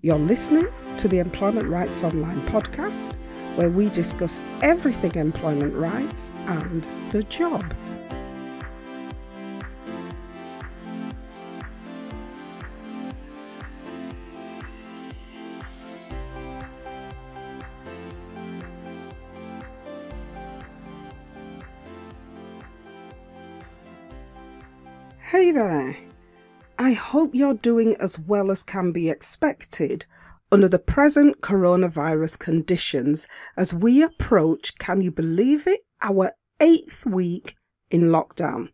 You're listening to the Employment Rights Online podcast, where we discuss everything employment rights and the job. Hey there! I hope you're doing as well as can be expected under the present coronavirus conditions as we approach, can you believe it, our 8th week in lockdown.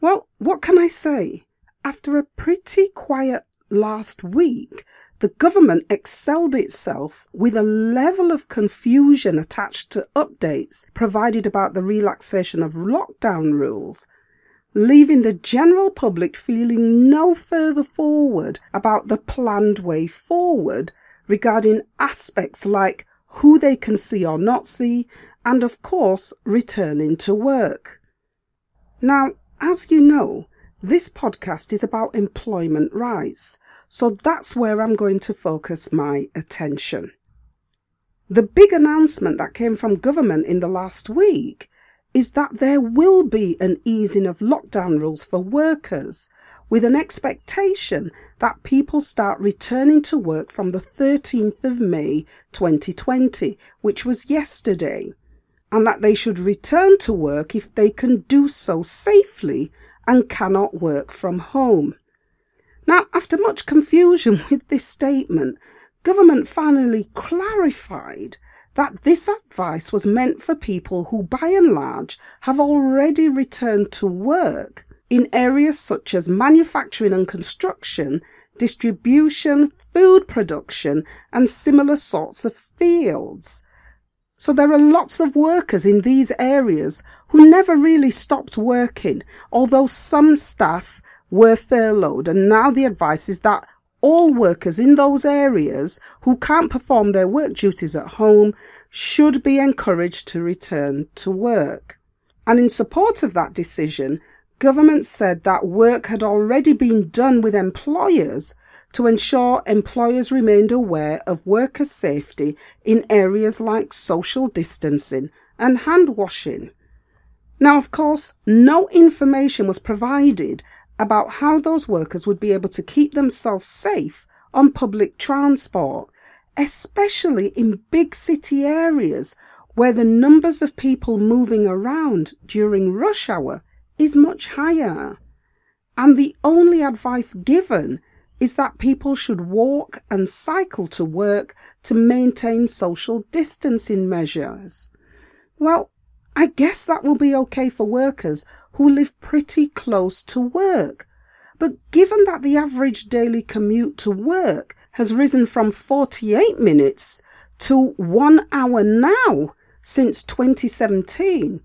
Well, what can I say? After a pretty quiet last week, the government excelled itself with a level of confusion attached to updates provided about the relaxation of lockdown rules, leaving the general public feeling no further forward about the planned way forward regarding aspects like who they can see or not see and, of course, returning to work. Now, as you know, this podcast is about employment rights, so that's where I'm going to focus my attention. The big announcement that came from government in the last week is that there will be an easing of lockdown rules for workers, with an expectation that people start returning to work from the 13th of May 2020, which was yesterday, and that they should return to work if they can do so safely and cannot work from home. Now, after much confusion with this statement, government finally clarified that this advice was meant for people who, by and large, have already returned to work in areas such as manufacturing and construction, distribution, food production, and similar sorts of fields. So there are lots of workers in these areas who never really stopped working, although some staff were furloughed, and now the advice is that all workers in those areas who can't perform their work duties at home should be encouraged to return to work. And in support of that decision, government said that work had already been done with employers to ensure employers remained aware of worker safety in areas like social distancing and hand washing. Now, of course, no information was provided about how those workers would be able to keep themselves safe on public transport, especially in big city areas where the numbers of people moving around during rush hour is much higher. And the only advice given is that people should walk and cycle to work to maintain social distancing measures. Well, I guess that will be okay for workers who live pretty close to work. But given that the average daily commute to work has risen from 48 minutes to 1 hour now since 2017,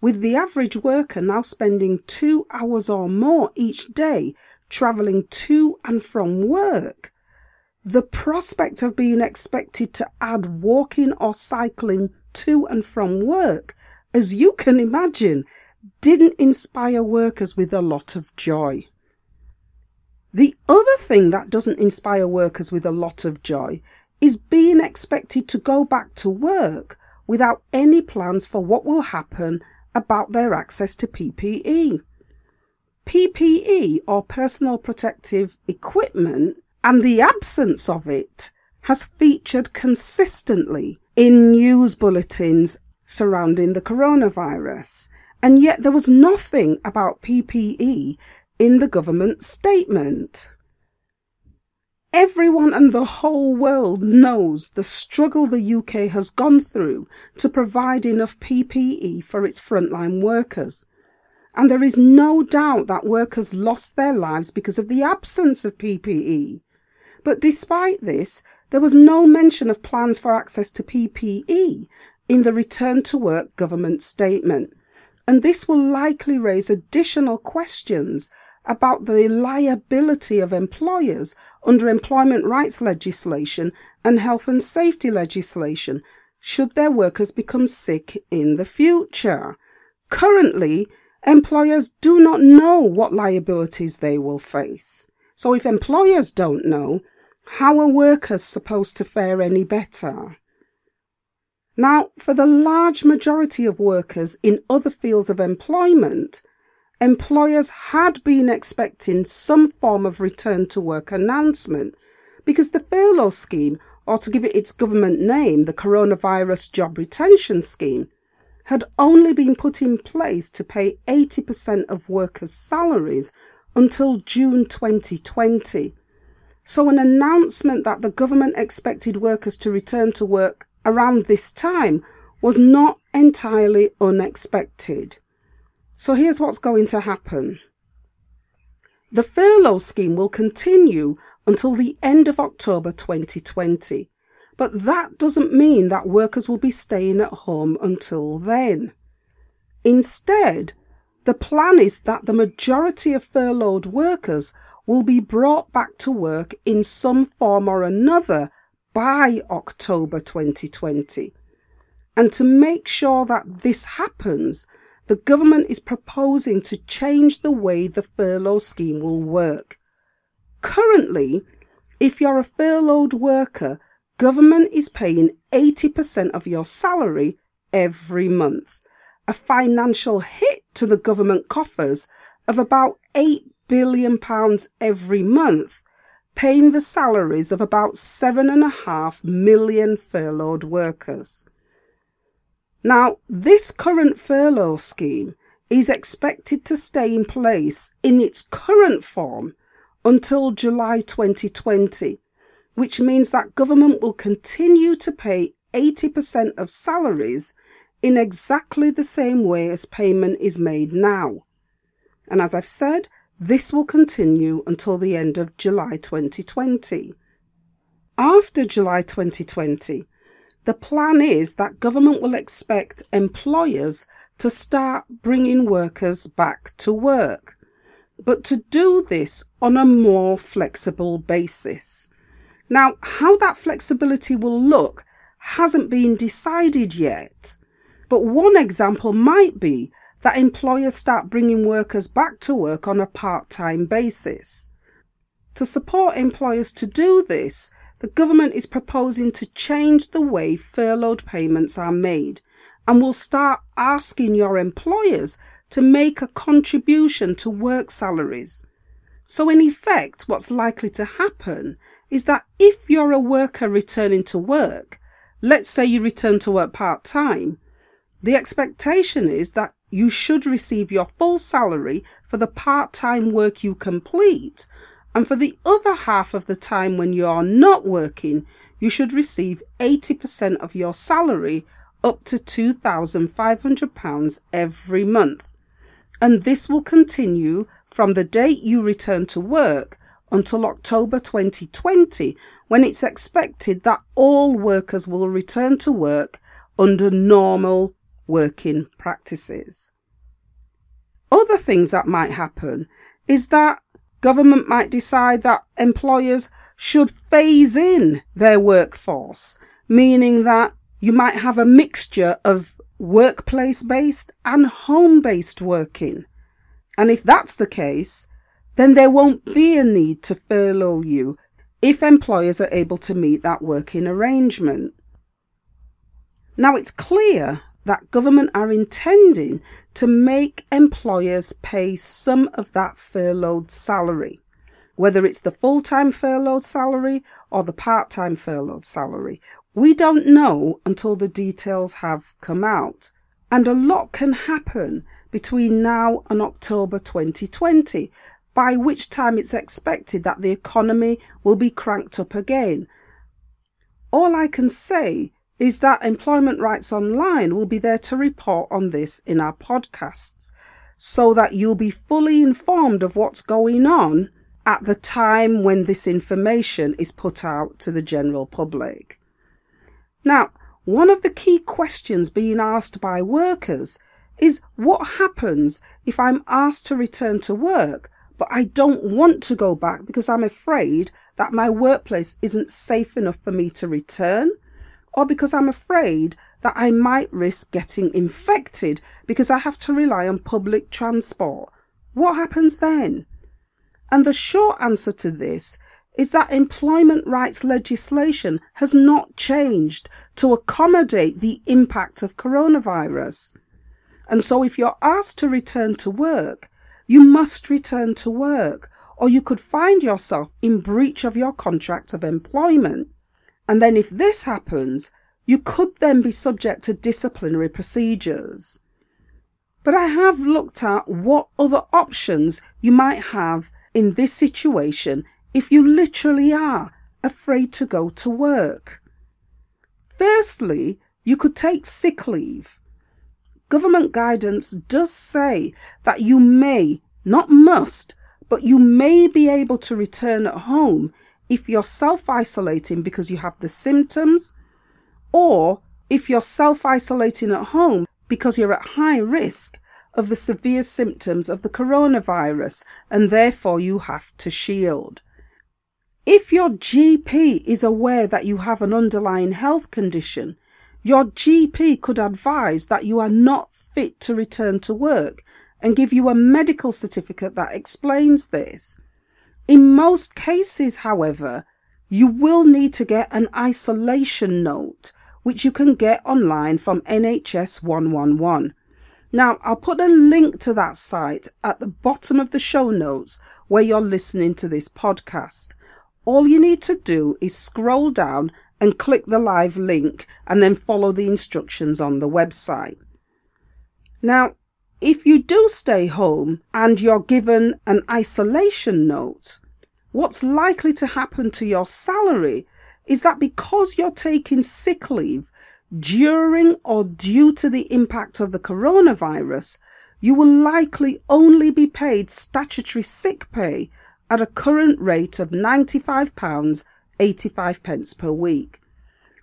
with the average worker now spending 2 hours or more each day travelling to and from work, the prospect of being expected to add walking or cycling to and from work, as you can imagine, didn't inspire workers with a lot of joy. The other thing that doesn't inspire workers with a lot of joy is being expected to go back to work without any plans for what will happen about their access to PPE. PPE, or personal protective equipment, and the absence of it has featured consistently in news bulletins surrounding the coronavirus, and yet there was nothing about PPE in the government statement. Everyone and the whole world knows the struggle the UK has gone through to provide enough PPE for its frontline workers, and there is no doubt that workers lost their lives because of the absence of PPE. But despite this, there was no mention of plans for access to PPE in the return to work government statement, and this will likely raise additional questions about the liability of employers under employment rights legislation and health and safety legislation should their workers become sick in the future. Currently, employers do not know what liabilities they will face. So if employers don't know, How are workers supposed to fare any better? Now, for the large majority of workers in other fields of employment, employers had been expecting some form of return to work announcement because the furlough scheme, or to give it its government name, the Coronavirus Job Retention Scheme, had only been put in place to pay 80% of workers' salaries until June 2020. So an announcement that the government expected workers to return to work around this time was not entirely unexpected. So here's what's going to happen. The furlough scheme will continue until the end of October 2020, but that doesn't mean that workers will be staying at home until then. Instead, the plan is that the majority of furloughed workers will be brought back to work in some form or another by October 2020. And to make sure that this happens, the government is proposing to change the way the furlough scheme will work. Currently, if you're a furloughed worker, government is paying 80% of your salary every month, a financial hit to the government coffers of about £8 billion every month, paying the salaries of about 7.5 million furloughed workers. Now, this current furlough scheme is expected to stay in place in its current form until July 2020, which means that government will continue to pay 80% of salaries in exactly the same way as payment is made now. And as I've said, this will continue until the end of July 2020. After July 2020, the plan is that government will expect employers to start bringing workers back to work, but to do this on a more flexible basis. Now, how that flexibility will look hasn't been decided yet, but one example might be that employers start bringing workers back to work on a part-time basis. To support employers to do this, the government is proposing to change the way furloughed payments are made and will start asking your employers to make a contribution to work salaries. So in effect, what's likely to happen is that if you're a worker returning to work, let's say you return to work part-time, the expectation is that you should receive your full salary for the part-time work you complete, and for the other half of the time when you are not working, you should receive 80% of your salary, up to £2,500 every month. And this will continue from the date you return to work until October 2020, when it's expected that all workers will return to work under normal working practices. Other things that might happen is that government might decide that employers should phase in their workforce, meaning that you might have a mixture of workplace-based and home-based working. And if that's the case, then there won't be a need to furlough you if employers are able to meet that working arrangement. Now, it's clear that government are intending to make employers pay some of that furloughed salary, whether it's the full-time furloughed salary or the part-time furloughed salary. We don't know until the details have come out, and a lot can happen between now and October 2020, by which time it's expected that the economy will be cranked up again. All I can say is that Employment Rights Online will be there to report on this in our podcasts, so that you'll be fully informed of what's going on at the time when this information is put out to the general public. Now, one of the key questions being asked by workers is what happens if I'm asked to return to work, but I don't want to go back because I'm afraid that my workplace isn't safe enough for me to return, or because I'm afraid that I might risk getting infected because I have to rely on public transport. What happens then? And the short answer to this is that employment rights legislation has not changed to accommodate the impact of coronavirus. And so if you're asked to return to work, you must return to work, or you could find yourself in breach of your contract of employment. And then if this happens, you could then be subject to disciplinary procedures. But I have looked at what other options you might have in this situation if you literally are afraid to go to work. Firstly, you could take sick leave. Government guidance does say that you may, not must, but you may be able to return at home if you're self-isolating because you have the symptoms, or if you're self-isolating at home because you're at high risk of the severe symptoms of the coronavirus and therefore you have to shield. If your GP is aware that you have an underlying health condition, your GP could advise that you are not fit to return to work and give you a medical certificate that explains this. In most cases, however, you will need to get an isolation note, which you can get online from NHS 111. Now, I'll put a link to that site at the bottom of the show notes where you're listening to this podcast. All you need to do is scroll down and click the live link and then follow the instructions on the website. Now, if you do stay home and you're given an isolation note, what's likely to happen to your salary is that because you're taking sick leave during or due to the impact of the coronavirus, you will likely only be paid statutory sick pay at a current rate of £95.85 per week.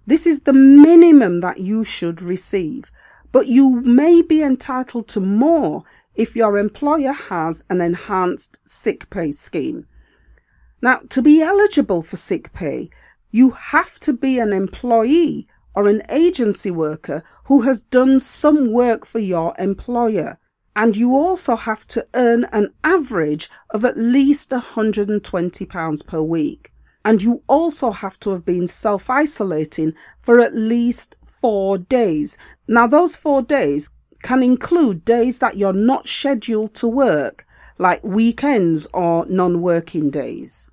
This is the minimum that you should receive, but you may be entitled to more if your employer has an enhanced sick pay scheme. Now, to be eligible for sick pay, you have to be an employee or an agency worker who has done some work for your employer, and you also have to earn an average of at least £120 per week. And you also have to have been self-isolating for at least 4 days. Now, those 4 days can include days that you're not scheduled to work, like weekends or non-working days.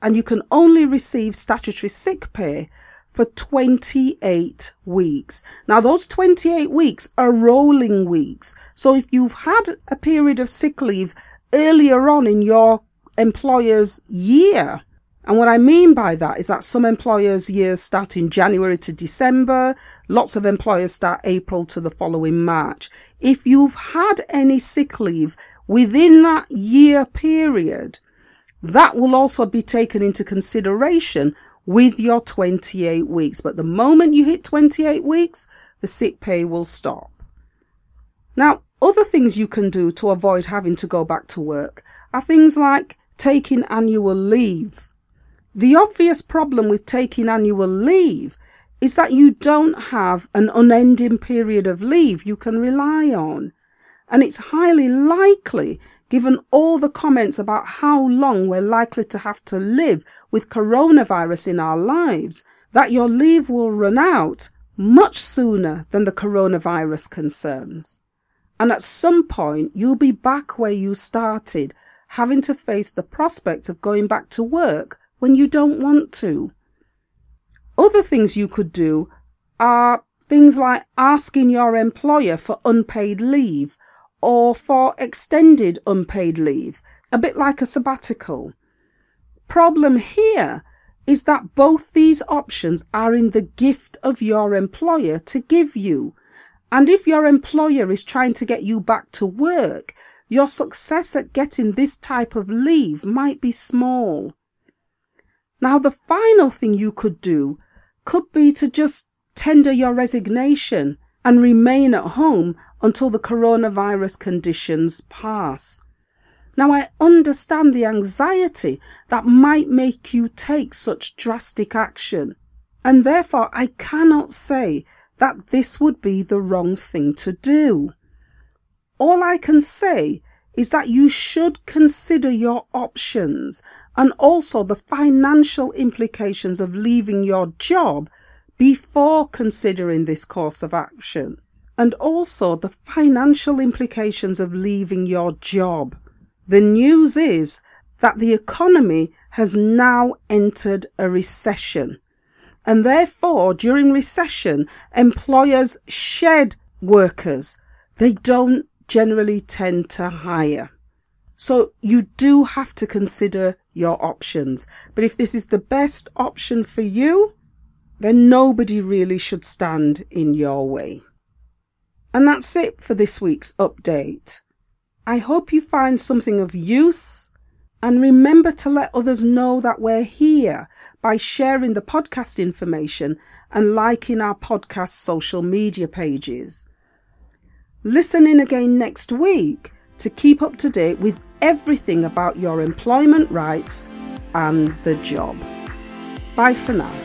And you can only receive statutory sick pay for 28 weeks. Now, those 28 weeks are rolling weeks. So if you've had a period of sick leave earlier on in your employer's year, and what I mean by that is that some employers' years start in January to December. Lots of employers start April to the following March. If you've had any sick leave within that year period, that will also be taken into consideration with your 28 weeks. But the moment you hit 28 weeks, the sick pay will stop. Now, other things you can do to avoid having to go back to work are things like taking annual leave. The obvious problem with taking annual leave is that you don't have an unending period of leave you can rely on. And it's highly likely, given all the comments about how long we're likely to have to live with coronavirus in our lives, that your leave will run out much sooner than the coronavirus concerns. And at some point, you'll be back where you started, having to face the prospect of going back to work when you don't want to. Other things you could do are things like asking your employer for unpaid leave or for extended unpaid leave, a bit like a sabbatical. Problem here is that both these options are in the gift of your employer to give you. And if your employer is trying to get you back to work, your success at getting this type of leave might be small. Now, the final thing you could do could be to just tender your resignation and remain at home until the coronavirus conditions pass. Now, I understand the anxiety that might make you take such drastic action, and therefore I cannot say that this would be the wrong thing to do. All I can say is that you should consider your options and also the financial implications of leaving your job before considering this course of action. And also the financial implications of leaving your job. The news is that the economy has now entered a recession. And therefore, during recession, employers shed workers. They don't generally tend to hire. So you do have to consider your options. But if this is the best option for you, then nobody really should stand in your way. And that's it for this week's update. I hope you find something of use, and remember to let others know that we're here by sharing the podcast information and liking our podcast social media pages. Listen in again next week to keep up to date with everything about your employment rights and the job. Bye for now.